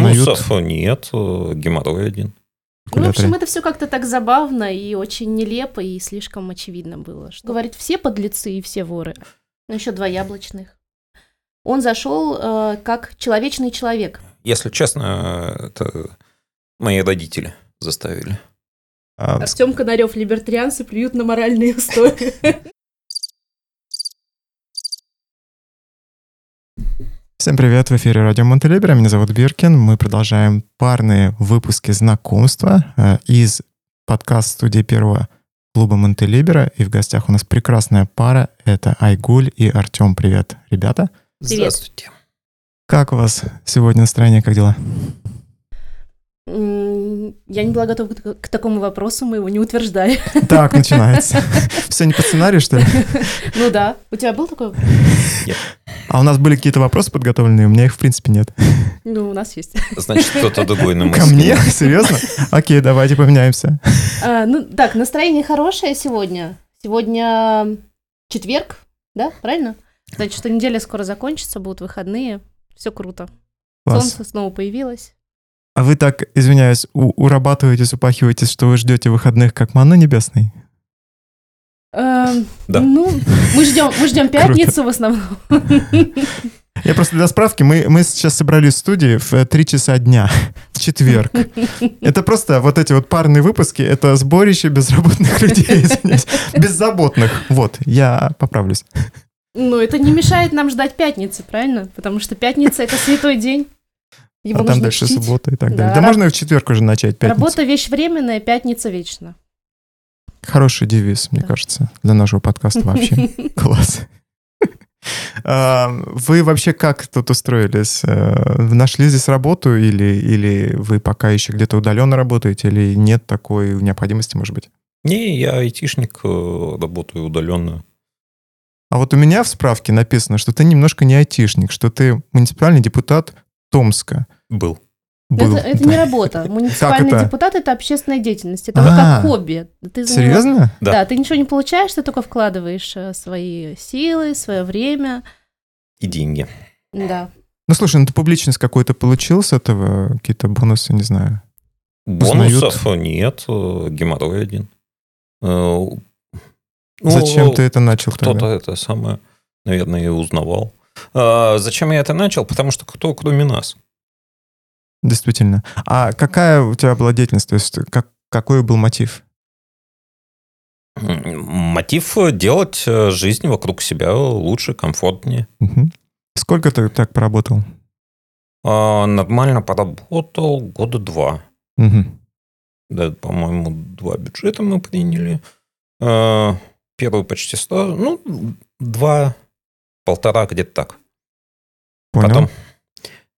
Бонусов нет, геморрой один. Ну, в общем, это все как-то так забавно и очень нелепо, и слишком очевидно было. Что говорит, все подлецы и все воры. Но еще два яблочных. Он зашел как человечный человек. Если честно, это мои родители заставили. Артём Конарев, либертарианцы плюют на моральные устои. Всем привет, в эфире Радио Монтелиберо, меня зовут Биркин. Мы продолжаем парные выпуски знакомства из подкаст-студии первого клуба Монтелиберо. И в гостях у нас прекрасная пара, это Айгуль и Артём. Привет, ребята. Привет. Здравствуйте. Как у вас сегодня настроение, как дела? Я не была готова к такому вопросу, мы его не утверждали. Так, начинается. Все не по сценарию, что ли? Ну да. У тебя был такой вопрос? Нет. А у нас были какие-то вопросы подготовленные, у меня их, в принципе, нет. Ну, у нас есть. Значит, кто-то другой на мысли. Ко мне? Серьезно? Окей, давайте поменяемся. Ну, так, настроение хорошее сегодня. Сегодня четверг, да? Правильно? Значит, что неделя скоро закончится, будут выходные. Все круто. Класс. Солнце снова появилось. А вы так, извиняюсь, урабатываетесь, упахиваетесь, что вы ждете выходных, как манна небесной? Да. Ну, мы ждем пятницу в основном. Я просто для справки, мы сейчас собрались в студии в 3 часа дня, в четверг. Это просто вот эти вот парные выпуски, это сборище безработных людей, извиняюсь. Беззаботных, вот, я поправлюсь. Ну, это не мешает нам ждать пятницы, правильно? Потому что пятница – это святой день. Его а там дальше учить. Суббота и так далее. Да можно и в четверг уже начать, пятницу. Работа вещь временная, пятница вечно. Хороший девиз, мне кажется, для нашего подкаста вообще. Класс. Вы вообще как тут устроились? Нашли здесь работу или вы пока еще где-то удаленно работаете, или нет такой необходимости, может быть? Не, я айтишник, работаю удаленно. А вот у меня в справке написано, что ты немножко не айтишник, что ты муниципальный депутат Томска. Был. Это не работа. Муниципальный депутат – это общественная деятельность. Это как хобби. Ты серьезно? Да, ты ничего не получаешь, ты только вкладываешь свои силы, свое время. И деньги. Да. Ну, слушай, ну ты публичность какой-то получил с этого? Какие-то бонусы, не знаю. Бонусов нет, геморрой один. Зачем ты это начал? Кто-то это самое, наверное, и узнавал. Зачем я это начал? Потому что кто, кроме нас? Действительно. А какая у тебя была деятельность? То есть какой был мотив? Мотив делать жизнь вокруг себя лучше, комфортнее. Угу. Сколько ты так поработал? Нормально поработал года 2. Угу. Да, по-моему, 2 бюджета мы приняли. Первый почти 100. Ну, 2... 1,5, где-то так. Понял. Потом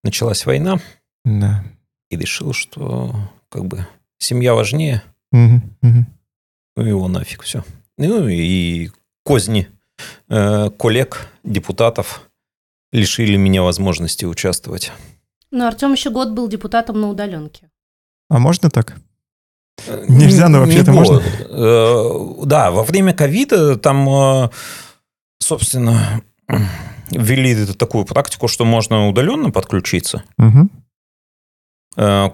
началась война. Да. И решил, что как бы семья важнее. Угу, угу. Ну, его нафиг все. Ну, и козни коллег, депутатов лишили меня возможности участвовать. Ну, Артем еще год был депутатом на удаленке. А можно так? Нельзя, но вообще-то можно. Да, во время ковида там, собственно... Ввели такую практику, что можно удаленно подключиться. Угу.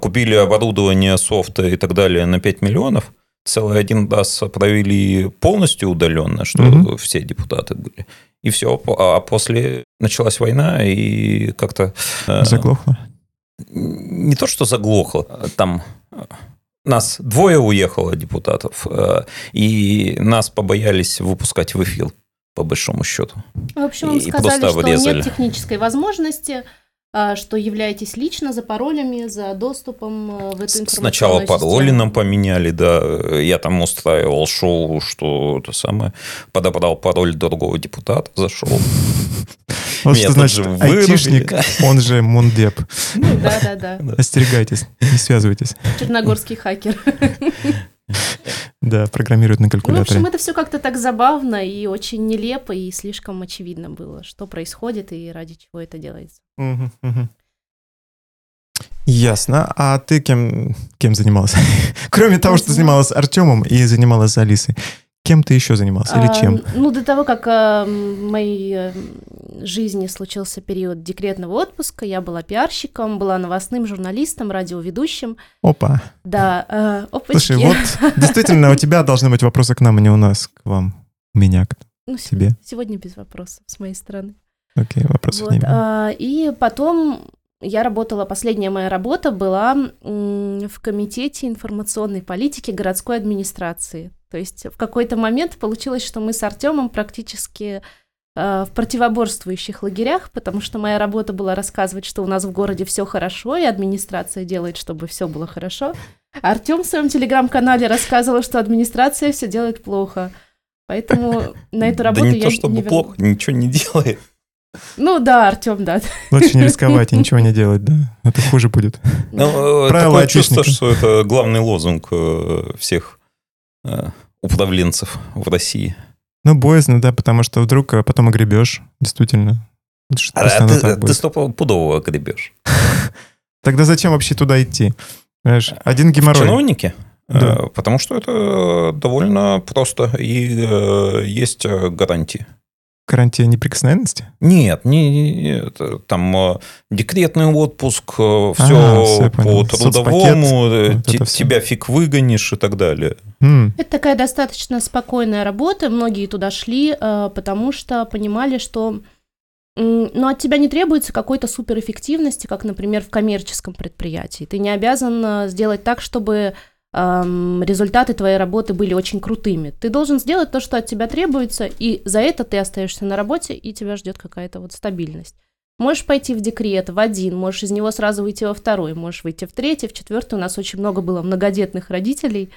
Купили оборудование, софты и так далее на 5 миллионов. Целый один раз провели полностью удаленно, что угу. все депутаты были. И все. А после началась война и как-то... Заглохло? Не то, что заглохло. Там нас 2 уехало депутатов. И нас побоялись выпускать в эфир. По большому счету. В общем, вам сказали, что нет технической возможности, что являетесь лично за паролями, за доступом в эту информационную систему. Сначала пароли нам поменяли, да. Я там устраивал шоу, что то самое. Подобрал пароль другого депутата, зашел. Вот что значит айтишник, он же мундеп. Ну да. Остерегайтесь, не связывайтесь. Черногорский хакер. Да, программируют на калькуляторе. Ну, в общем, это все как-то так забавно и очень нелепо, и слишком очевидно было, что происходит и ради чего это делается. Угу, угу. Ясно. А ты кем занималась? Кроме того, что занималась Артемом и занималась Алисой, кем ты еще занималась или чем? Ну, до того, как мои жизни случился период декретного отпуска. Я была пиарщиком, была новостным журналистом, радиоведущим. Опа. Да, опачки. Слушай, вот действительно, у тебя должны быть вопросы к нам, а не у нас к вам, меня к тебе. Сегодня без вопросов с моей стороны. Окей, вопросов не было. И потом я работала, последняя моя работа была в комитете информационной политики городской администрации. То есть в какой-то момент получилось, что мы с Артёмом практически в противоборствующих лагерях, потому что моя работа была рассказывать, что у нас в городе все хорошо, и администрация делает, чтобы все было хорошо. Артём в своем телеграм-канале рассказывал, что администрация все делает плохо. Поэтому на эту работу я не вернулась. Да не то, чтобы плохо, ничего не делает. Ну да, Артём, да. Лучше не рисковать и ничего не делать, да. Это хуже будет. Такое чувство, что это главный лозунг всех управленцев в России. Ну, боязно, да, потому что вдруг потом огребешь, действительно. Ты стопудово огребешь. Тогда зачем вообще туда идти? Понимаешь, один геморрой. Чиновники? Да. Потому что это довольно просто. И есть гарантии. Гарантия неприкосновенности? Нет, там декретный отпуск, все по трудовому, тебя фиг выгонишь и так далее. Это такая достаточно спокойная работа, многие туда шли, потому что понимали, что от тебя не требуется какой-то суперэффективности, как, например, в коммерческом предприятии. Ты не обязан сделать так, чтобы результаты твоей работы были очень крутыми. Ты должен сделать то, что от тебя требуется, и за это ты остаешься на работе, и тебя ждет какая-то стабильность. Можешь пойти в декрет в один, можешь из него сразу выйти во второй, можешь выйти в третий, в четвертый. У нас очень много было многодетных родителей,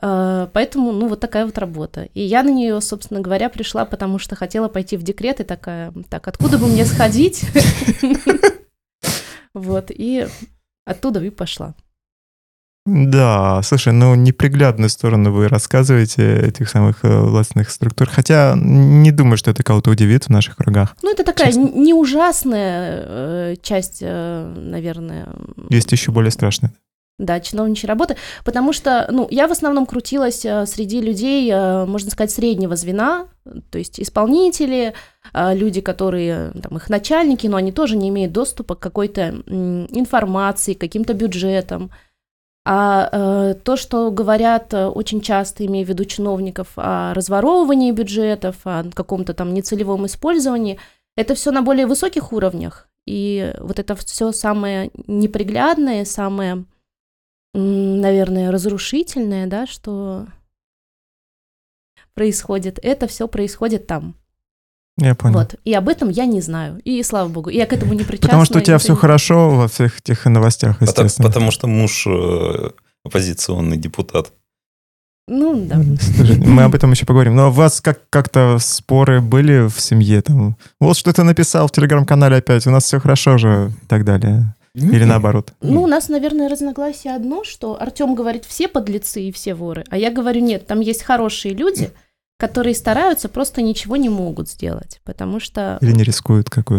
поэтому, вот такая работа. И я на нее, собственно говоря, пришла, потому что хотела пойти в декрет, и такая, так, откуда бы мне сходить? Вот, и оттуда и пошла. Да, слушай, неприглядную сторону вы рассказываете этих самых властных структур, хотя не думаю, что это кого-то удивит в наших кругах. Это такая не ужасная часть, наверное. Есть еще более страшная. Да, чиновничьей работы, потому что, я в основном крутилась среди людей, можно сказать, среднего звена, то есть исполнители, люди, которые, их начальники, но они тоже не имеют доступа к какой-то информации, к каким-то бюджетам. А то, что говорят очень часто, имея в виду чиновников, о разворовывании бюджетов, о каком-то нецелевом использовании, это все на более высоких уровнях. И это все самое неприглядное, самое, наверное, разрушительное, да, что происходит. Это все происходит там. Я понял. И об этом я не знаю. И слава богу, я к этому не причастна. Потому что у тебя все хорошо во всех этих новостях, естественно. Потому что муж оппозиционный депутат. Да. Мы об этом еще поговорим. Но у вас как-то споры были в семье? Вот что ты написал в телеграм-канале опять, у нас все хорошо же и так далее. Или наоборот? У нас, наверное, разногласие одно, что Артём говорит, все подлецы и все воры, а я говорю, нет, там есть хорошие люди, которые стараются, просто ничего не могут сделать, потому что... Или не рискуют, как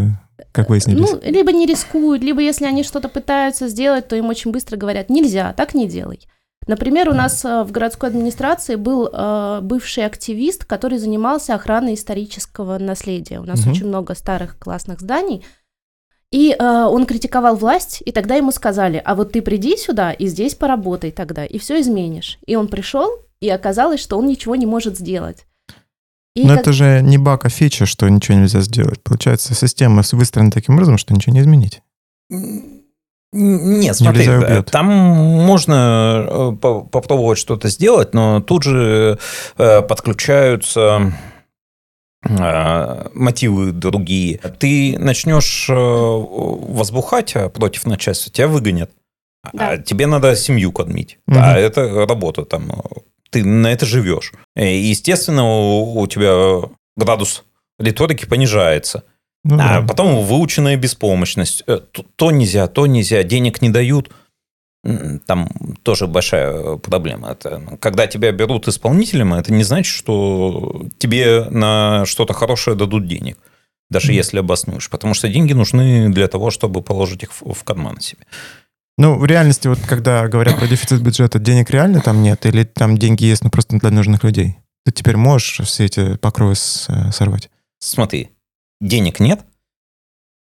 выяснились. Либо не рискуют, либо если они что-то пытаются сделать, то им очень быстро говорят, нельзя, так не делай. Например, у нас в городской администрации был бывший активист, который занимался охраной исторического наследия. У нас очень много старых классных зданий, и он критиковал власть, и тогда ему сказали, а вот ты приди сюда и здесь поработай тогда, и все изменишь. И он пришел, и оказалось, что он ничего не может сделать. Это же не баг, а фича, что ничего нельзя сделать. Получается, система выстроена таким образом, что ничего не изменить. Нет, смотри, там можно попробовать что-то сделать, но тут же подключаются мотивы другие. Ты начнешь возбухать против начальства, тебя выгонят. Да. А тебе надо семью кормить. Да, это работа там. Ты на это живешь. Естественно, у тебя градус риторики понижается. Да. А потом выученная беспомощность. То нельзя, денег не дают. Там тоже большая проблема. Когда тебя берут исполнителем, это не значит, что тебе на что-то хорошее дадут денег. Даже если обоснуешь. Потому что деньги нужны для того, чтобы положить их в карман себе. В реальности, когда говорят про дефицит бюджета, денег реально там нет? Или там деньги есть, но просто для нужных людей? Ты теперь можешь все эти покровы сорвать? Смотри, денег нет.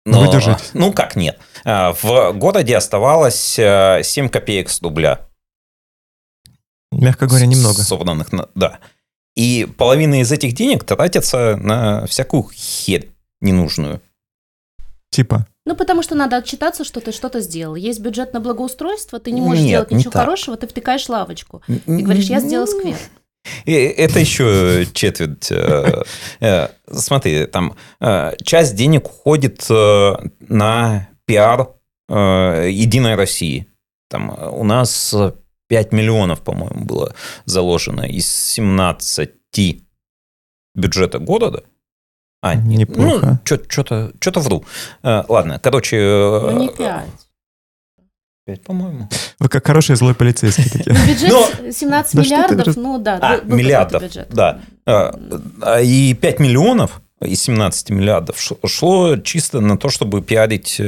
Но, выдержать. Ну, как нет? В городе оставалось 7 копеек с рубля. Мягко говоря, немного. Собранных, да. И половина из этих денег тратится на всякую херь ненужную. Типа? Ну, потому что надо отчитаться, что ты что-то сделал. Есть бюджет на благоустройство, ты не можешь сделать ничего хорошего, ты втыкаешь лавочку. И говоришь, я сделал сквер. Это еще четверть. Смотри, там часть денег уходит на пиар Единой России. Там у нас 5 миллионов, по-моему, было заложено из 17 бюджета города. А, неплохо. Ну, что-то вру. Ладно, короче... Ну, не 5. 5, по-моему. Вы как хорошие злой полицейские такие. Бюджет 17 миллиардов, ну да. Миллиардов, да. И 5 миллионов из 17 миллиардов шло чисто на то, чтобы пиарить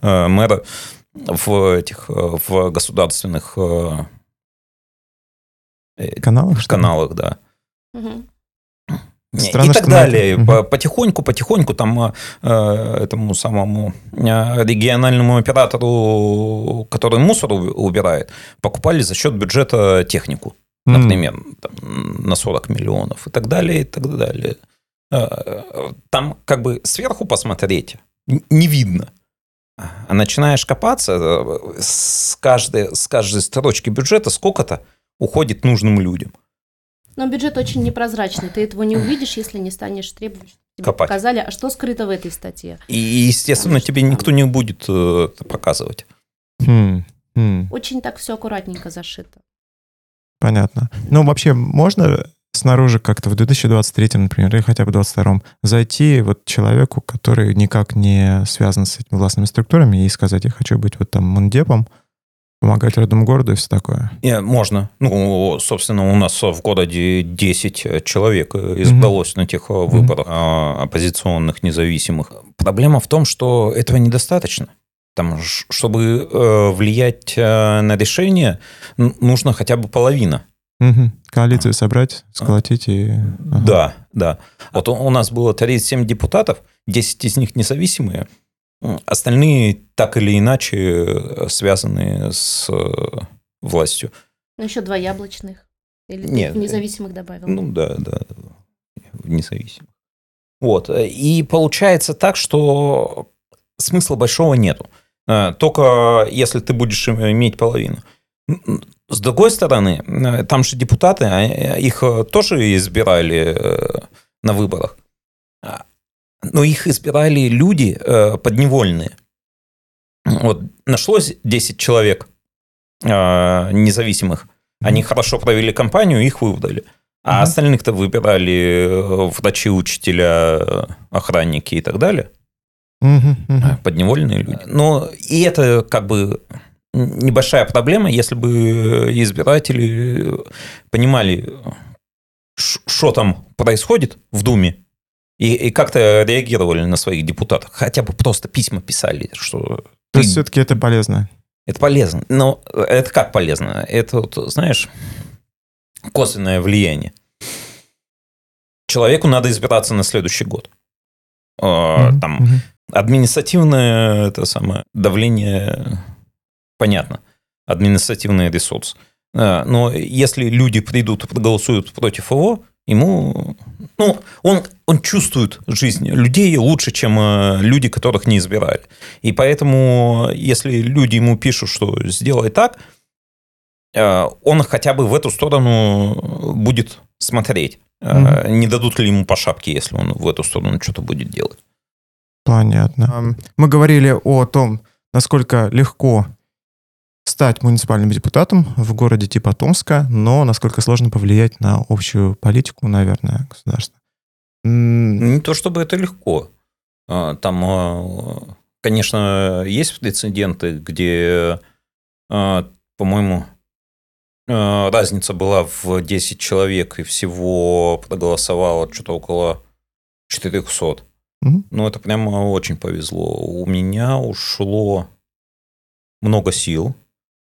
мэра в государственных каналах. Каналах, да. Странно, и так далее. Это... Потихоньку там этому самому региональному оператору, который мусор убирает, покупали за счет бюджета технику, например, там, на 40 миллионов и так далее, и так далее. Там как бы сверху посмотреть не видно. А начинаешь копаться, с каждой строчки бюджета сколько-то уходит нужным людям. Но бюджет очень непрозрачный. Ты этого не увидишь, если не станешь требовать, чтобы тебе показали, а что скрыто в этой статье. И, естественно, потому тебе никто не будет показывать. Очень так все аккуратненько зашито. Понятно. Ну, вообще, можно снаружи как-то в 2023, например, или хотя бы в 2022 зайти вот человеку, который никак не связан с этими властными структурами, и сказать, я хочу быть вот там мундепом, помогать родному городу и все такое? Можно. Ну, собственно, у нас в городе 10 человек избралось на тех выборах оппозиционных, независимых. Проблема в том, что этого недостаточно. Там, чтобы влиять на решение, нужно хотя бы половина. Коалицию собрать, сколотить и... Да. Вот у нас было 37 депутатов, 10 из них независимые. Остальные так или иначе связаны с властью. Ну, еще 2 яблочных. Или нет, независимых добавил. Ну, да. Независимых. Вот. И получается так, что смысла большого нету. Только если ты будешь иметь половину. С другой стороны, там же депутаты, их тоже избирали на выборах. Но их избирали люди подневольные. Вот нашлось 10 человек независимых. Они хорошо провели кампанию, их выбрали. А остальных-то выбирали врачи, учителя, охранники и так далее. Подневольные люди. Но и это как бы небольшая проблема, если бы избиратели понимали, что там происходит в Думе. И как-то реагировали на своих депутатов. Хотя бы просто письма писали, что... То есть, все-таки это полезно? Это полезно. Но это как полезно? Это, вот, знаешь, косвенное влияние. Человеку надо избираться на следующий год. Там административное давление, понятно. Административный ресурс. Но если люди придут и проголосуют против его... Ему, он чувствует жизнь людей лучше, чем люди, которых не избирали. И поэтому, если люди ему пишут, что сделай так, он хотя бы в эту сторону будет смотреть. Не дадут ли ему по шапке, если он в эту сторону что-то будет делать. Понятно. Мы говорили о том, насколько легко стать муниципальным депутатом в городе типа Томска, но насколько сложно повлиять на общую политику, наверное, государства. Не то чтобы это легко. Там, конечно, есть прецеденты, где, по-моему, разница была в 10 человек, и всего проголосовало что-то около 400. Но это прямо очень повезло. У меня ушло много сил,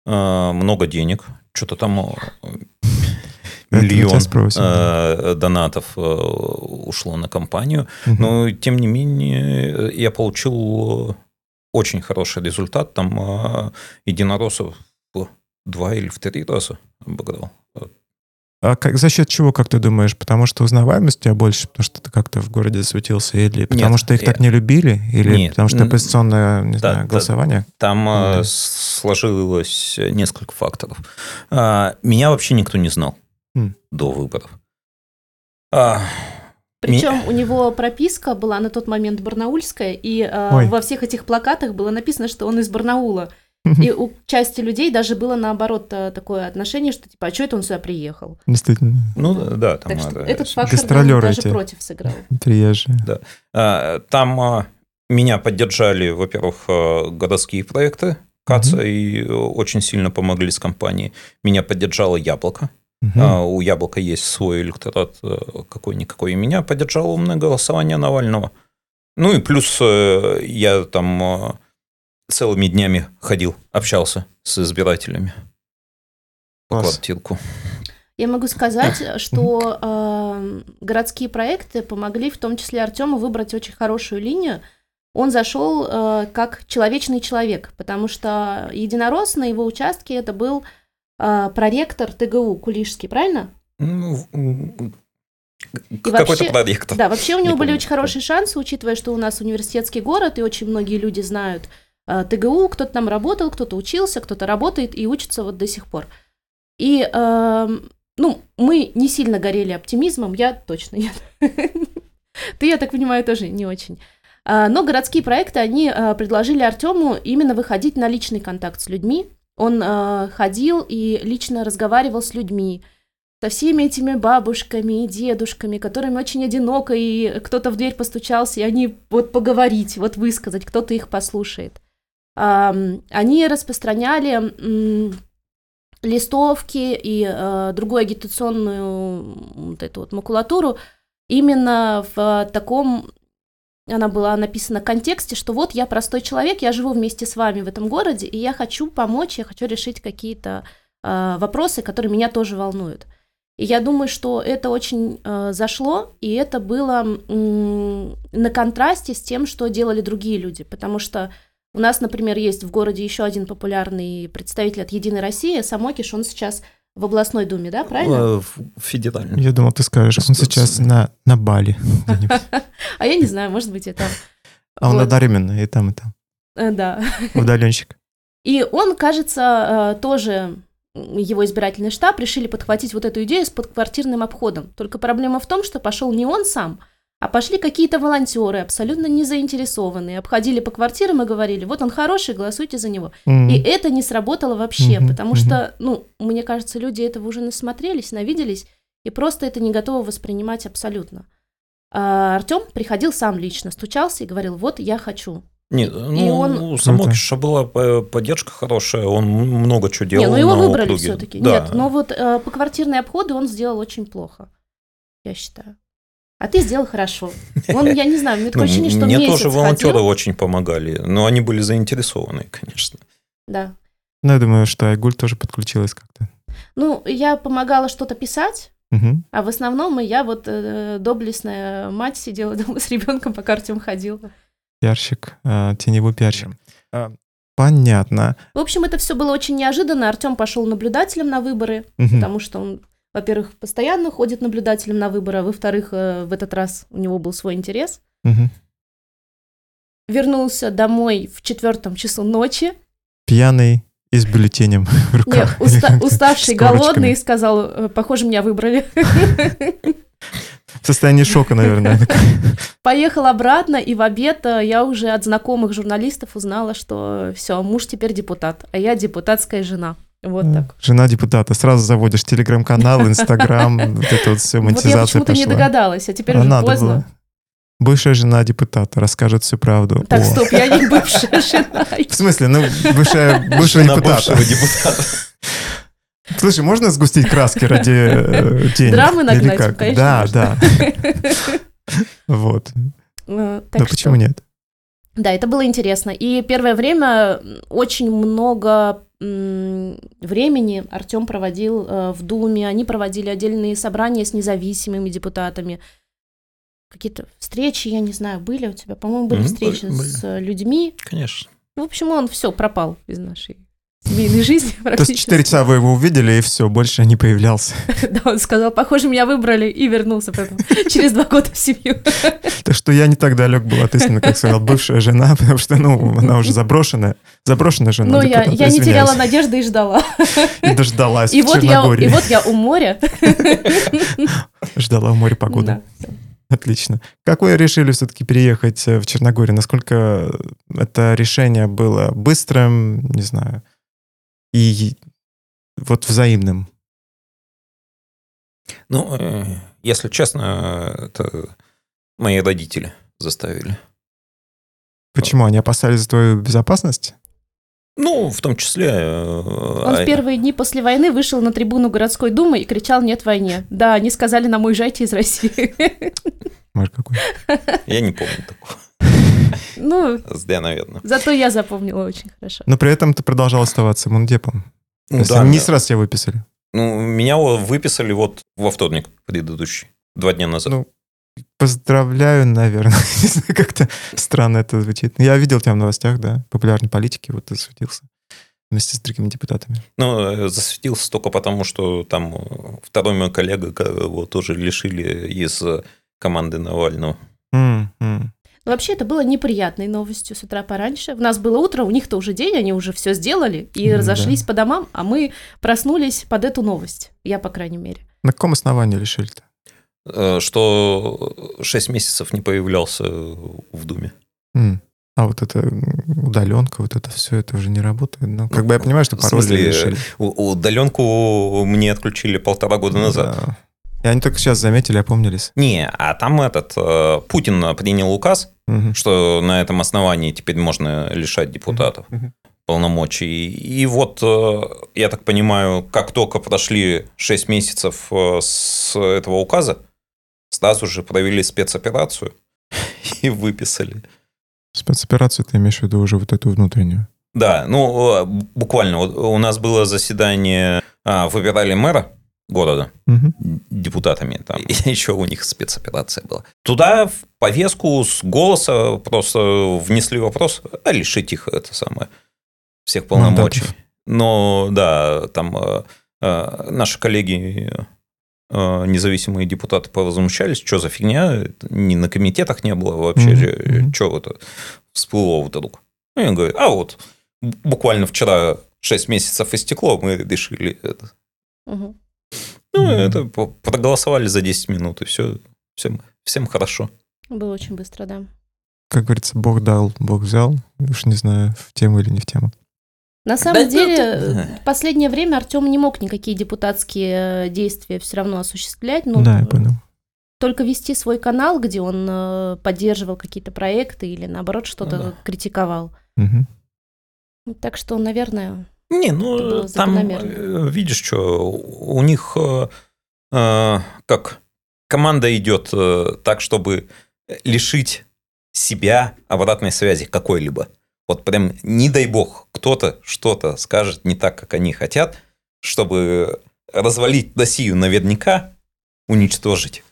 много денег, что-то там миллион донатов ушло на компанию. Угу. Но, тем не менее, я получил очень хороший результат. Там единороссов 2 или в 3 раза обыграл. А как, за счет чего, как ты думаешь? Потому что узнаваемость у тебя больше, потому что ты как-то в городе засветился, или потому Нет, что их так не любили, или Нет. потому что оппозиционное голосование? Там сложилось несколько факторов. Меня вообще никто не знал до выборов. Причем у него прописка была на тот момент барнаульская, и во всех этих плакатах было написано, что он из Барнаула. И у части людей даже было, наоборот, такое отношение, что типа, а что это он сюда приехал? Действительно. Ну да, там... Так, этот фактор даже против сыграл. Приезжие. Да. Там меня поддержали, во-первых, городские проекты КАЦА, и очень сильно помогли с компанией. Меня поддержало Яблоко. У Яблока есть свой электорат какой-никакой. И меня поддержало умное голосование Навального. Ну и плюс я там... целыми днями ходил, общался с избирателями по квартирку. Я могу сказать, что городские проекты помогли, в том числе Артёму, выбрать очень хорошую линию. Он зашел как человечный человек, потому что единорос на его участке это был проректор ТГУ Кулишский, правильно? Какой-то проректор. Да, вообще у него были очень хорошие шансы, учитывая, что у нас университетский город, и очень многие люди знают ТГУ, кто-то там работал, кто-то учился, кто-то работает и учится вот до сих пор. И, мы не сильно горели оптимизмом, я точно нет. Ты, я так понимаю, тоже не очень. Но городские проекты, они предложили Артёму именно выходить на личный контакт с людьми. Он ходил и лично разговаривал с людьми, со всеми этими бабушками и дедушками, которым очень одиноко, и кто-то в дверь постучался, и они вот поговорить, вот высказать, кто-то их послушает. Они распространяли листовки и другую агитационную вот эту вот макулатуру именно в таком, она была написана в контексте, что вот я простой человек, я живу вместе с вами в этом городе, и я хочу помочь, я хочу решить какие-то вопросы, которые меня тоже волнуют. И я думаю, что это очень зашло, и это было на контрасте с тем, что делали другие люди, потому что у нас, например, есть в городе еще один популярный представитель от «Единой России», Самокиш, он сейчас в областной думе, да, правильно? В федеральной. Я думал, ты скажешь, он сейчас на Бали. А я не знаю, может быть, и там. А он одновременно, и там, и там. Да. Удаленщик. И он, кажется, тоже, его избирательный штаб решили подхватить вот эту идею с подквартирным обходом. Только проблема в том, что пошел не он сам, а пошли какие-то волонтеры, абсолютно не заинтересованные, обходили по квартирам и говорили, вот он хороший, голосуйте за него. И это не сработало вообще, потому что, мне кажется, люди этого уже насмотрелись, навиделись, и просто это не готовы воспринимать абсолютно. А Артём приходил сам лично, стучался и говорил, вот я хочу. Нет, у Самокиша была поддержка хорошая, он много чего делал. Нет, его выбрали округе. Все-таки. Да. Нет, но вот по квартирные обходы он сделал очень плохо, я считаю. А ты сделал хорошо. Он, я не знаю, у меня такое ощущение, что месяц ходил. Мне тоже волонтеры очень помогали, но они были заинтересованы, конечно. Да. Ну, я думаю, что Айгуль тоже подключилась как-то. Я помогала что-то писать, а в основном я вот доблестная мать сидела дома с ребенком, пока Артём ходил. Пиарщик, теневой пиарщик. Понятно. В общем, это все было очень неожиданно. Артём пошел наблюдателем на выборы, потому что он... Во-первых, постоянно ходит наблюдателем на выборы, а во-вторых, в этот раз у него был свой интерес. Вернулся домой в 4 часу ночи. Пьяный и с бюллетенем в руках. Нет, уставший, голодный, и сказал, похоже, меня выбрали. В состоянии шока, наверное. Поехал обратно, и в обед я уже от знакомых журналистов узнала, что все, муж теперь депутат, а я депутатская жена. Вот так. Жена депутата. Сразу заводишь телеграм-канал, инстаграм, вот это вот все, монетизация. Вот я почему-то не догадалась, а теперь уже поздно. Было. Бывшая жена депутата расскажет всю правду. Так, стоп, я не бывшая жена. В смысле, бывшая депутата. Слушай, можно сгустить краски ради денег? Драмы нагнать, конечно. Да. Вот. Но почему нет? Да, это было интересно. И первое время очень много времени Артём проводил в Думе, они проводили отдельные собрания с независимыми депутатами. Какие-то встречи, я не знаю, были у тебя? По-моему, были встречи с людьми. Конечно. В общем, он все пропал из нашей семейной жизни практически. То есть 4 часа вы его увидели, и все, больше не появлялся. Да, он сказал, похоже, меня выбрали, и вернулся потом через 2 года в семью. Так что я не так далек был от истины, как сказал, бывшая жена, потому что, она уже заброшенная жена. Ну, я не теряла надежды и ждала. И дождалась в Черногории. И вот я у моря. Ждала у моря погоды. Отлично. Как вы решили все-таки переехать в Черногорию? Насколько это решение было быстрым, не знаю, и вот взаимным? Если честно, это мои родители заставили. Почему? Они опасались за твою безопасность? В том числе... Он в первые дни после войны вышел на трибуну городской думы и кричал «Нет войне». Да, они сказали нам «Уезжайте из России». Маш, какой? Я не помню такого. Да, наверное. Зато я запомнила очень хорошо. Но при этом ты продолжал оставаться мундепом. Не сразу тебя выписали. Меня выписали во вторник предыдущий, 2 дня назад. Поздравляю, наверное. Не знаю, как-то странно это звучит. Я видел тебя в новостях, да, популярной политики, ты засветился вместе с другими депутатами. Засветился только потому, что там второй мой коллега его тоже лишили из команды Навального. Вообще это было неприятной новостью с утра пораньше. У нас было утро, у них-то уже день, они уже все сделали и разошлись по домам, а мы проснулись под эту новость, я по крайней мере. На каком основании лишили-то? Что 6 месяцев не появлялся в Думе. А это удаленка, все это уже не работает. Как бы я понимаю, что пароли решили. Удаленку мне отключили 1,5 года назад. Да. И они только сейчас заметили, опомнились. Не, а там Путин принял указ, что на этом основании теперь можно лишать депутатов полномочий. И я так понимаю, как только прошли 6 месяцев с этого указа, сразу же провели спецоперацию и выписали. Спецоперацию ты имеешь в виду уже эту внутреннюю? Да, буквально. У нас было заседание, выбирали мэра города депутатами. Там. И еще у них спецоперация была. Туда в повестку с голоса просто внесли вопрос, лишить их всех полномочий. Но да, там наши коллеги, независимые депутаты, повозмущались, что за фигня, ни на комитетах не было вообще, что это всплыло вдруг. Я говорю, буквально вчера 6 месяцев истекло, мы решили это. Это проголосовали за 10 минут, и все, всем хорошо. Было очень быстро, да. Как говорится, Бог дал, Бог взял, уж не знаю, в тему или не в тему. На самом деле, в последнее время Артём не мог никакие депутатские действия все равно осуществлять. Да, я понял. Только вести свой канал, где он поддерживал какие-то проекты или, наоборот, что-то критиковал. Так что, наверное, это было закономерно. Видишь, что у них как команда идет так, чтобы лишить себя обратной связи какой-либо. Прям, не дай бог, кто-то что-то скажет не так, как они хотят, чтобы развалить Россию наверняка, уничтожить.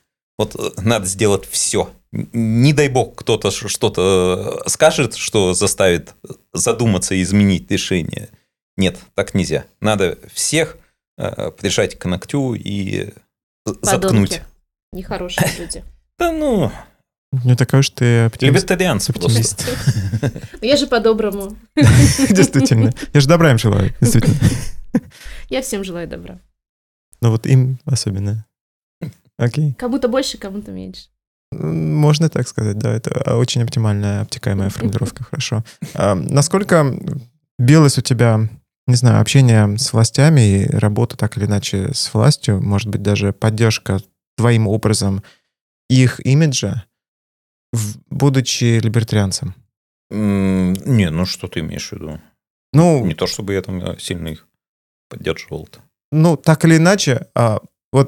Надо сделать все. Не дай бог, кто-то что-то скажет, что заставит задуматься и изменить решение. Нет, так нельзя. Надо всех прижать к ногтю и подонки. Заткнуть. Нехорошие люди. Да Не такой уж ты либертарианцы оптимист. Я же по-доброму. Действительно. Я же добра им желаю. Действительно. Я всем желаю добра. Но им особенно. Окей. Кому-то больше, кому-то меньше. Можно так сказать, да. Это очень оптимальная, обтекаемая формулировка. Хорошо. Насколько билось у тебя, не знаю, общение с властями и работа так или иначе с властью, может быть, даже поддержка твоим образом их имиджа, будучи либертарианцем? Не, что ты имеешь в виду? Не то, чтобы я там сильно их поддерживал-то. Так или иначе,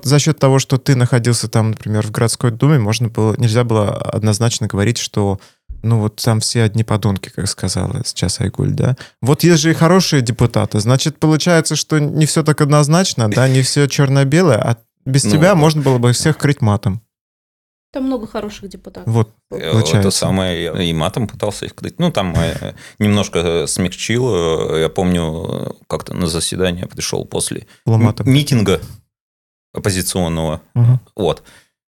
за счет того, что ты находился там, например, в городской думе, нельзя было однозначно говорить, что ну вот там все одни подонки, как сказала сейчас Айгуль, да? Вот есть же и хорошие депутаты, значит, получается, что не все так однозначно, да, не все черно-белое, а без тебя можно было бы всех крыть матом. Там много хороших депутатов. Вот, получается. Это самое, я и матом пытался их крыть. Ну, там немножко смягчило. Я помню, как-то на заседание пришел после митинга оппозиционного. Угу. Вот.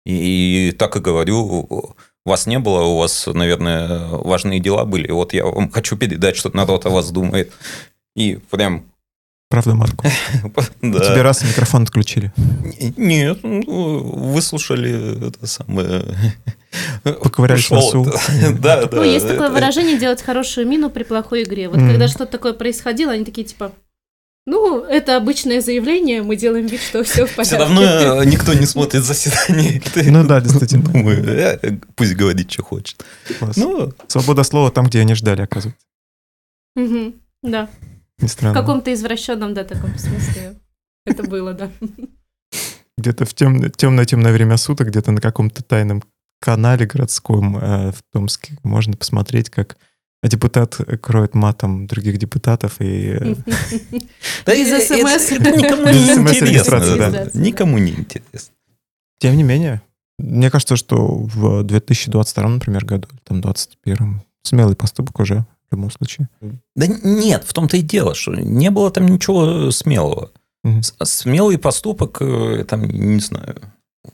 И так и говорю, вас не было, у вас, наверное, важные дела были. Вот я вам хочу передать, что народ о вас думает. И прям... Правда, матку? Да. Тебе раз микрофон отключили? Нет, выслушали это самое... Поковырялись в носу. Да, да. Ну, есть такое выражение «делать хорошую мину при плохой игре». Вот когда что-то такое происходило, они такие типа... Ну, это обычное заявление, мы делаем вид, что все в порядке. Все равно никто не смотрит заседание. Ну да, действительно. Думаю, пусть говорит, что хочет. Ну, свобода слова там, где они ждали, оказывается. Угу, да. В каком-то извращенном, да, таком смысле это было, да. Где-то в темное-темное время суток, где-то на каком-то тайном канале городском в Томске можно посмотреть, как депутат кроет матом других депутатов и... Из СМС. Никому не интересно. Тем не менее, мне кажется, что в 2022, например, году, там, 2021, смелый поступок уже. В любом случае. Да нет, в том-то и дело, что не было там ничего смелого. Угу. Смелый поступок, там, не знаю,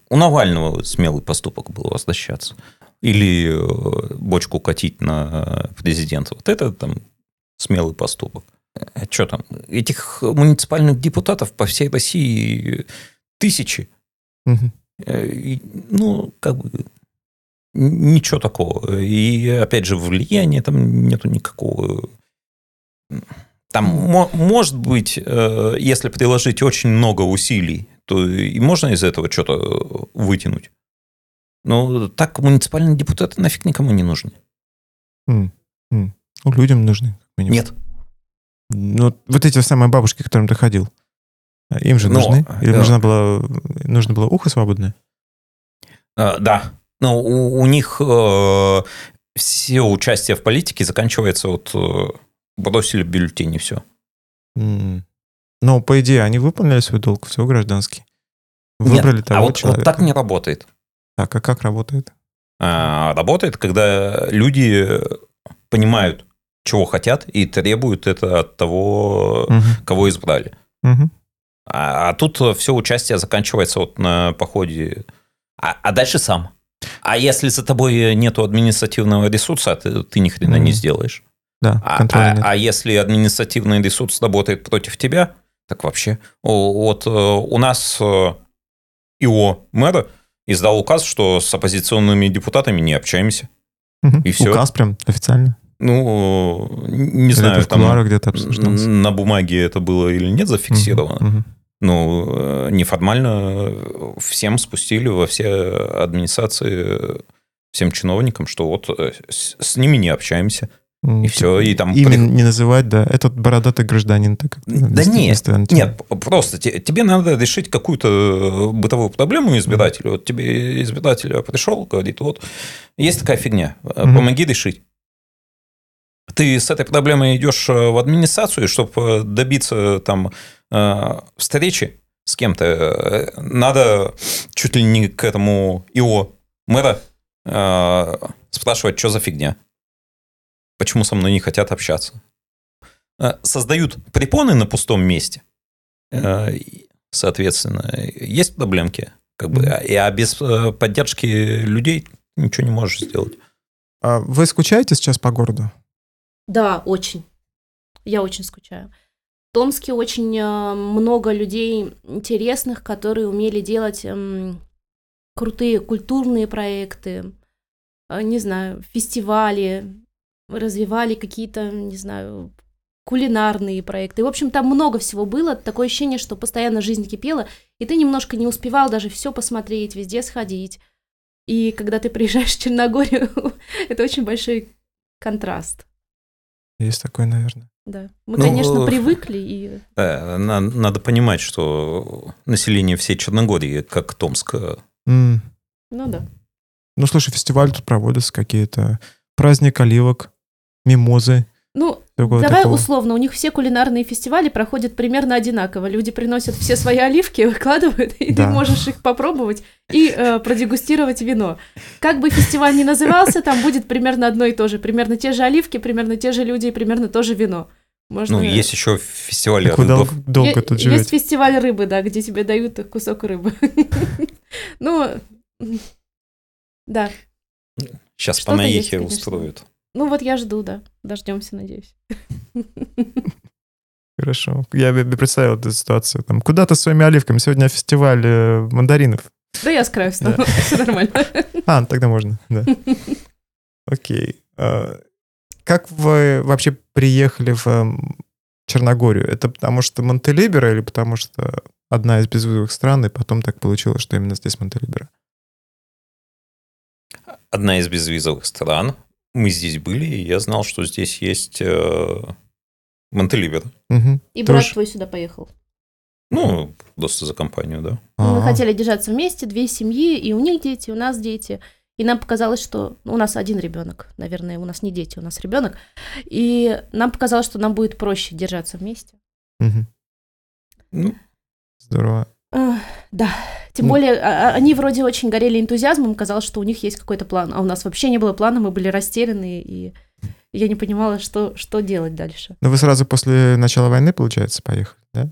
у Навального смелый поступок был возвращаться. Или бочку катить на президента. Вот это там смелый поступок. А что там? Этих муниципальных депутатов по всей России тысячи. Угу. Ну, как бы... Ничего такого. И, опять же, влияния там нету никакого. Там, может быть, если приложить очень много усилий, то и можно из этого что-то вытянуть. Но так муниципальные депутаты нафиг никому не нужны. Людям нужны. Понимаете? Нет. Ну, вот эти самые бабушки, к которым ты ходил, им же нужны? Или да. нужно было ухо свободное? Да. Но у них все участие в политике заканчивается вот бросили бюллетени, все. Но, по идее, они выполнили свой долг, все гражданский. Выбрали того человека. Вот так не работает. Так, а как работает? Работает, когда люди понимают, чего хотят, и требуют это от того, кого избрали. Угу. А тут все участие заканчивается вот на походе. А дальше сам. А если за тобой нету административного ресурса, ты ни хрена не сделаешь. Да, а если административный ресурс работает против тебя, так вообще. Вот у нас ИО мэра издал указ, что с оппозиционными депутатами не общаемся. Угу. И все. Указ прям официально? Ну, не или знаю, там на бумаге это было или нет зафиксировано. Угу. Ну, неформально всем спустили во все администрации, всем чиновникам, что вот с ними не общаемся. И все. И там не называть, да, этот бородатый гражданин. Так, да нет, просто тебе надо решить какую-то бытовую проблему избирателю. Вот тебе избиратель пришел, говорит, вот есть такая фигня, помоги решить. Ты с этой проблемой идешь в администрацию, чтобы добиться там встречи с кем-то, надо чуть ли не к этому ИО мэра спрашивать, что за фигня, почему со мной не хотят общаться. Создают препоны на пустом месте, соответственно, есть проблемки, как бы, а без поддержки людей ничего не можешь сделать. Вы скучаете сейчас по городу? Да, очень. Я очень скучаю. В Томске очень много людей интересных, которые умели делать крутые культурные проекты, не знаю, фестивали, развивали какие-то, не знаю, кулинарные проекты. В общем, там много всего было. Такое ощущение, что постоянно жизнь кипела, и ты немножко не успевал даже все посмотреть, везде сходить. И когда ты приезжаешь в Черногорию, это очень большой контраст. Есть такой, наверное. Да. Мы, конечно, привыкли. И... надо понимать, что население всей Черногории, как Томска. Ну да. Ну, слушай, фестивали тут проводятся какие-то. праздник оливок, мимозы. Ну, давай такого. Условно, у них все кулинарные фестивали проходят примерно одинаково. Люди приносят все свои оливки, выкладывают, и да. ты можешь их попробовать и продегустировать вино. Как бы фестиваль ни назывался, там будет примерно одно и то же. Примерно те же оливки, примерно те же люди и примерно то же вино. Можно... Ну, есть еще фестиваль рыбы. Долго тут живете. Есть фестиваль рыбы, да, где тебе дают кусок рыбы. Ну, да. Сейчас по наехе устроят. Ну вот я жду, да. Дождемся, надеюсь. Хорошо. Я представил эту ситуацию. Там, куда ты своими оливками? Сегодня фестиваль мандаринов. Да я скраю снова. Да. Все нормально. А, тогда можно, да. Окей. Как вы вообще приехали в Черногорию? Это потому что Монтелиберо или потому что одна из безвизовых стран, и потом так получилось, что именно здесь Монтелиберо? Одна из безвизовых стран. Мы здесь были, и я знал, что здесь есть Монтелиберо. Угу. И брат твой сюда поехал? Ну, просто за компанию, да. Мы хотели держаться вместе, две семьи, и у них дети, и у нас дети. И нам показалось, что у нас один ребенок, наверное, у нас не дети, у нас ребенок. И нам показалось, что нам будет проще держаться вместе. Угу. Ну, здорово. Да, тем более они вроде очень горели энтузиазмом, казалось, что у них есть какой-то план, а у нас вообще не было плана, мы были растеряны, и я не понимала, что делать дальше. Но вы сразу после начала войны, получается, поехали, да?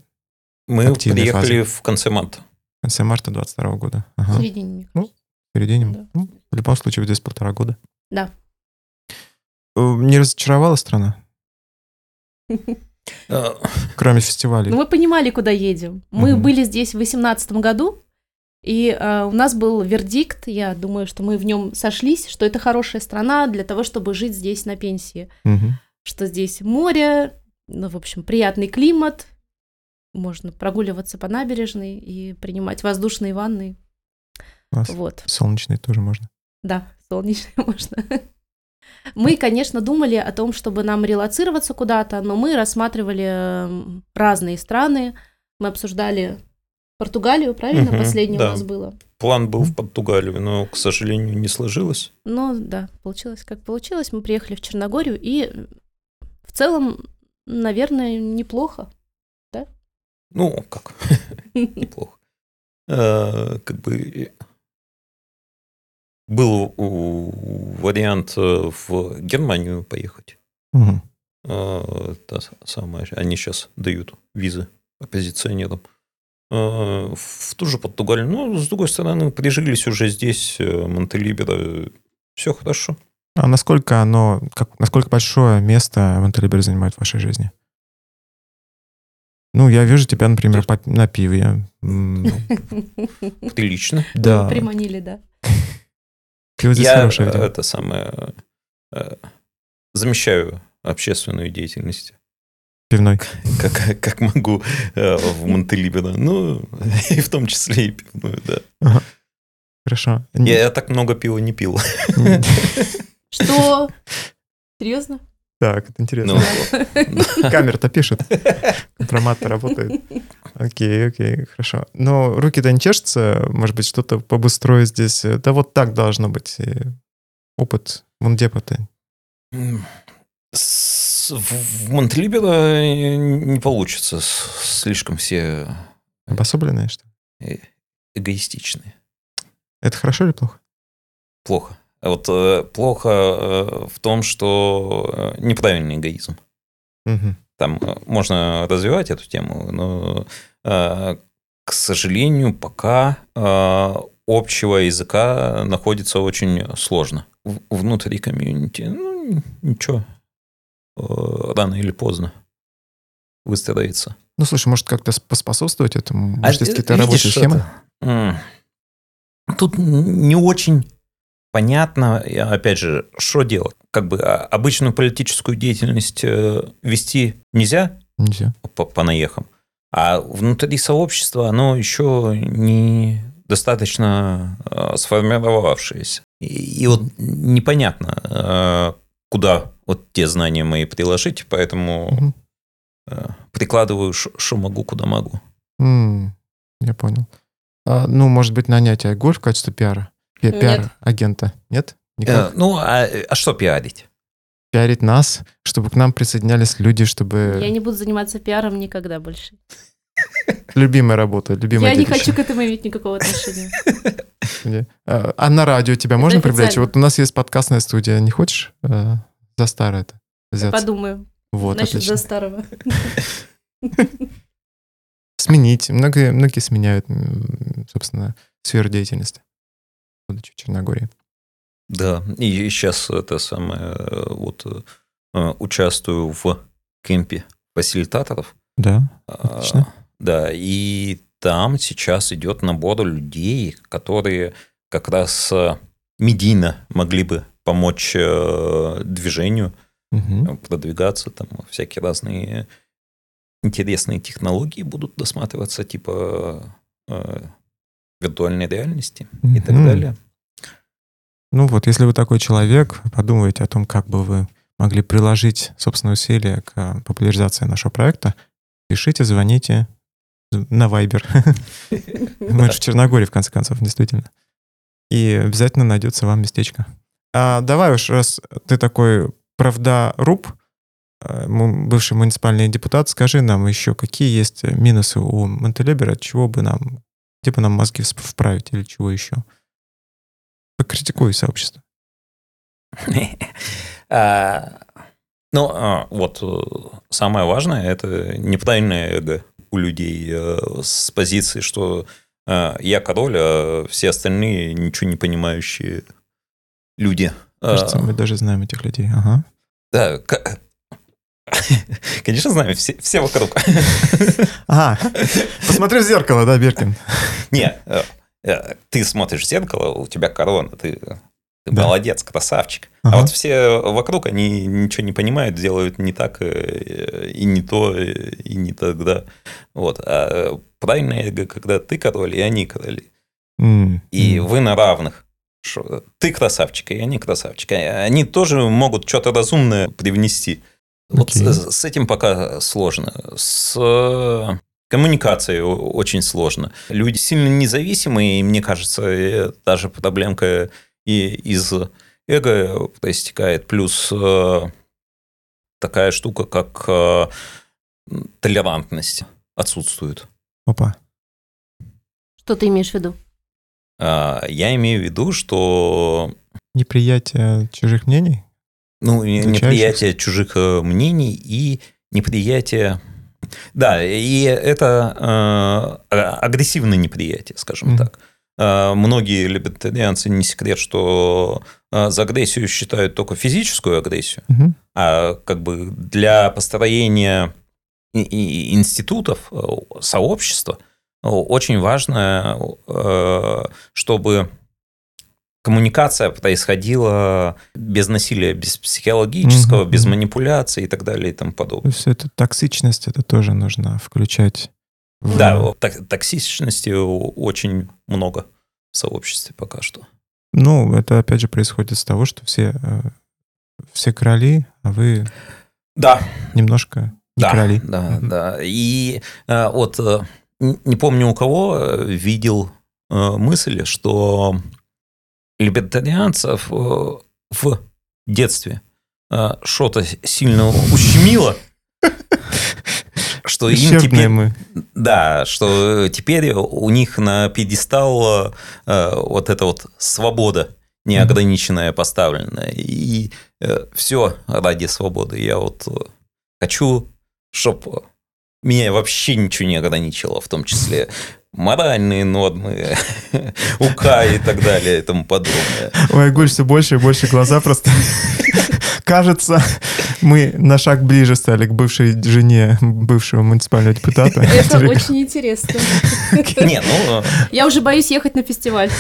Мы активной приехали фазы. В конце марта. В конце марта 22 года. Ага. В середине, мне кажется. В середине, да. В любом случае, здесь 1,5 года. Да. Не разочаровала страна? Кроме фестивалей. Но мы понимали, куда едем. Мы были здесь в 2018 году, и у нас был вердикт, я думаю, что мы в нем сошлись, что это хорошая страна для того, чтобы жить здесь на пенсии. Что здесь море, ну, в общем, приятный климат, можно прогуливаться по набережной и принимать воздушные ванны. Вот. Солнечные тоже можно. Да, солнечные можно. Мы, конечно, думали о том, чтобы нам релоцироваться куда-то, но мы рассматривали разные страны. Мы обсуждали Португалию, правильно? Последнее да. у нас было. План был в Португалию, но, к сожалению, не сложилось. Ну да, получилось как получилось. Мы приехали в Черногорию, и в целом, наверное, неплохо, да? Ну, как? Неплохо. Как бы... Был вариант в Германию поехать. Угу. Та самая. Они сейчас дают визы оппозиционерам. В ту же Португалию. Но, с другой стороны, прижились уже здесь, Монтелиберо. Все хорошо. А насколько оно, насколько большое место Монтелиберо занимает в вашей жизни? Ну, я вижу тебя, например, на пиве. Прилично. Да. Приманили, да. Я это самое замещаю общественную деятельность. Пивной. Как могу в Монтелиберо. Ну, и в том числе и пивную, да. Ага. Хорошо. Я так много пива не пил. Что? Серьезно? Так, это интересно. Камера-то пишет. Компромат-то работает. Окей, хорошо. Но руки-то не чешутся, может быть, что-то побыстрее здесь. Да вот так должно быть. Опыт вундепота. В Монтелиберо не получится. Слишком все... Обособленные, что ли? Эгоистичные. Это хорошо или плохо? Плохо. Вот плохо в том, что неправильный эгоизм. Угу. Там можно развивать эту тему, но, к сожалению, пока общего языка находится очень сложно. Внутри комьюнити, ну, ничего, рано или поздно выстроится. Ну, слушай, может, как-то поспособствовать этому? Может, есть какие-то рабочие схемы? Тут не очень... Понятно, опять же, что делать? Как бы обычную политическую деятельность вести нельзя? Нельзя. По наехам. А внутри сообщества оно еще не достаточно сформировавшееся. И вот непонятно, куда вот те знания мои приложить, поэтому прикладываю, что могу, куда могу. Я понял. Ну, может быть, нанять Айгуль в качестве пиара? Пиар-агента, нет? Никак. А что пиарить? Пиарить нас, чтобы к нам присоединялись люди, чтобы... Я не буду заниматься пиаром никогда больше. Любимая работа, любимая детище. Я не хочу к этому иметь никакого отношения. А на радио тебя можно привлечь? Вот у нас есть подкастная студия. Не хочешь за старое это взяться? Подумаю. Вот, значит, отлично. За старого. Сменить. Многие сменяют, собственно, сферу деятельности. Будучи в Черногории. Да, и сейчас это самое, вот участвую в кемпе фасилитаторов. Да, отлично. Да, и там сейчас идет набор людей, которые как раз медийно могли бы помочь движению, угу, продвигаться, там всякие разные интересные технологии будут досматриваться, типа виртуальной реальности, угу, и так далее. Ну вот, если вы такой человек, подумайте о том, как бы вы могли приложить собственные усилия к популяризации нашего проекта. Пишите, звоните на Viber. Мы же в Черногории, в конце концов, действительно. И обязательно найдется вам местечко. Давай уж, раз ты такой правдоруб, бывший муниципальный депутат, скажи нам еще, какие есть минусы у Монтелиберо, чего бы нам, где бы нам мозги вправить или чего еще? Критикую сообщество. Вот самое важное — это неправильное эго у людей с позиции, что я король, а все остальные ничего не понимающие люди. Кажется, мы даже знаем этих людей. Ага. Да, конечно, знаем, все вокруг. Ага. Посмотри в зеркало, да, Биркин? Нет. Ты смотришь в зеркало, у тебя корона, ты да, молодец, красавчик. Ага. А вот все вокруг, они ничего не понимают, делают не так, и не то, и не тогда. Вот. А правильно эго, когда ты король, и они короли. И вы на равных. Ты красавчик, и они красавчики. Они тоже могут что-то разумное привнести. Вот с этим пока сложно. Коммуникация очень сложно. Люди сильно независимые, и, мне кажется, та же проблемка и из эго проистекает. Плюс такая штука, как толерантность, отсутствует. Опа. Что ты имеешь в виду? Я имею в виду, что... Неприятие чужих мнений? Неприятие чужих мнений и неприятие... Да, и это агрессивное неприятие, скажем так. Многие либертарианцы, не секрет, что за агрессию считают только физическую агрессию, а как бы для построения и институтов, сообщества очень важно, чтобы коммуникация происходила без насилия, без психологического, без манипуляций и так далее и тому подобное. То есть это токсичность, это тоже нужно включать. Да, токсичности очень много в сообществе пока что. Это опять же происходит с того, что все короли, а вы немножко не короли. Да. И вот не помню у кого, видел мысль, что... либертарианцев в детстве что-то сильно ущемило, что им теперь... Да, что теперь у них на пьедестал вот эта вот свобода неограниченная поставлена. И все ради свободы. Я вот хочу, чтобы меня вообще ничего не ограничило, в том числе... моральные нормы, УК и так далее и тому подобное. Ой, Айгуль, все больше и больше глаза просто... Кажется, мы на шаг ближе стали к бывшей жене бывшего муниципального депутата. Это очень интересно. Я уже боюсь ехать на фестиваль.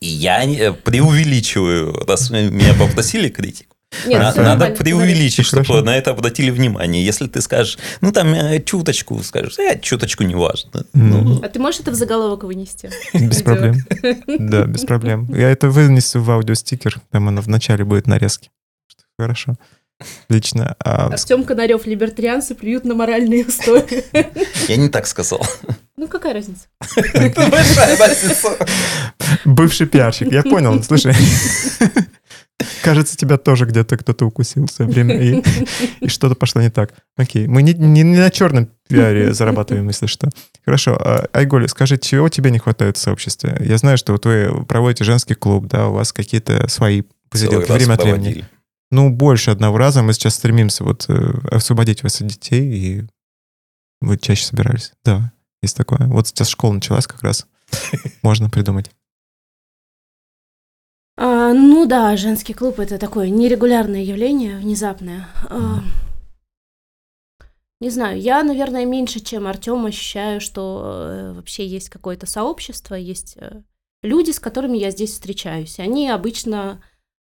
Я преувеличиваю, раз меня попросили критику. Нет, надо преувеличить, чтобы на это обратили внимание. Если ты скажешь, чуточку, скажешь, чуточку не важно. А ты можешь это в заголовок вынести? Без проблем. Да, без проблем. Я это вынесу в аудиостикер, там оно вначале будет нарезки. Хорошо. Отлично. Артём Конарев, либертарианцы плюют на моральные устои. Я не так сказал. Какая разница? Большая разница. Бывший пиарщик, я понял, слушай. Кажется, тебя тоже где-то кто-то укусил в свое время, и что-то пошло не так. Окей, мы не на черном пиаре зарабатываем, если что. Хорошо, Айгуль, скажи, чего тебе не хватает в сообществе? Я знаю, что вот вы проводите женский клуб, да, у вас какие-то свои посиделки время от времени. Ну, больше одного раза мы сейчас стремимся вот освободить вас от детей, и вы чаще собирались. Да, есть такое. Вот сейчас школа началась как раз. Можно придумать. Ну да, женский клуб — это такое нерегулярное явление, внезапное. Не знаю, я, наверное, меньше, чем Артём, ощущаю, что вообще есть какое-то сообщество, есть люди, с которыми я здесь встречаюсь. Они обычно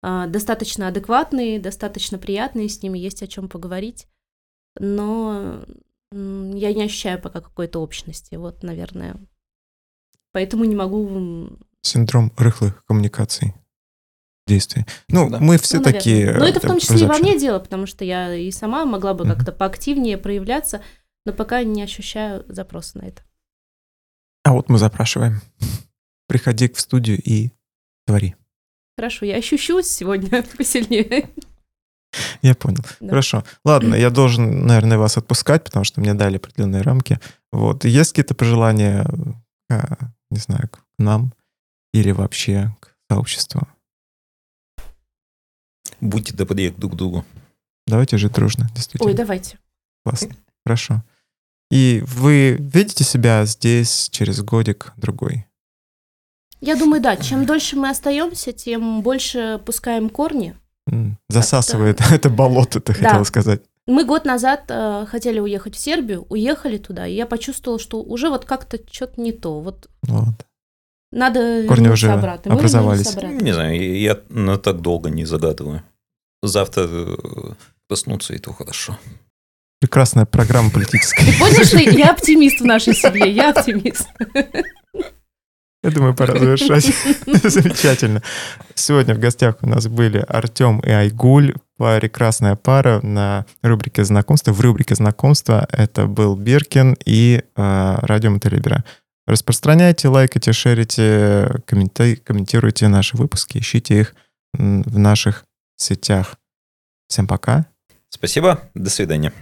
достаточно адекватные, достаточно приятные, с ними есть о чем поговорить, но я не ощущаю пока какой-то общности, вот, наверное. Поэтому не могу... Синдром рыхлых коммуникаций. Действий. Ну, да. Мы все такие... Ну, это в том числе и во мне дело, потому что я и сама могла бы как-то поактивнее проявляться, но пока не ощущаю запроса на это. А вот мы запрашиваем. Приходи в студию и твори. Хорошо, я ощущусь сегодня посильнее. Я понял. Да. Хорошо. Ладно, я должен, наверное, вас отпускать, потому что мне дали определенные рамки. Вот. Есть какие-то пожелания, не знаю, к нам или вообще к сообществу? Будьте добрее друг к другу. Давайте жить дружно, действительно. Ой, давайте. Классно, хорошо. И вы видите себя здесь через годик-другой? Я думаю, да. Чем дольше мы остаемся, тем больше пускаем корни. Засасывает это болото, ты хотела сказать. Мы год назад хотели уехать в Сербию, уехали туда, и я почувствовала, что уже вот как-то что-то не то. Вот. Надо корни уже обратно. Образовались. Не знаю, я так долго не загадываю. Завтра проснуться, и то хорошо. Прекрасная программа политическая. Ты понял, что я оптимист в нашей семье, я оптимист. Я думаю, пора завершать. Замечательно. Сегодня в гостях у нас были Артём и Айгуль. Прекрасная пара на рубрике знакомства. В рубрике знакомства это был Биркин и Радио Монтелиберо. Распространяйте, лайкайте, шерите, комментируйте наши выпуски, ищите их в наших сетях. Всем пока. Спасибо, до свидания.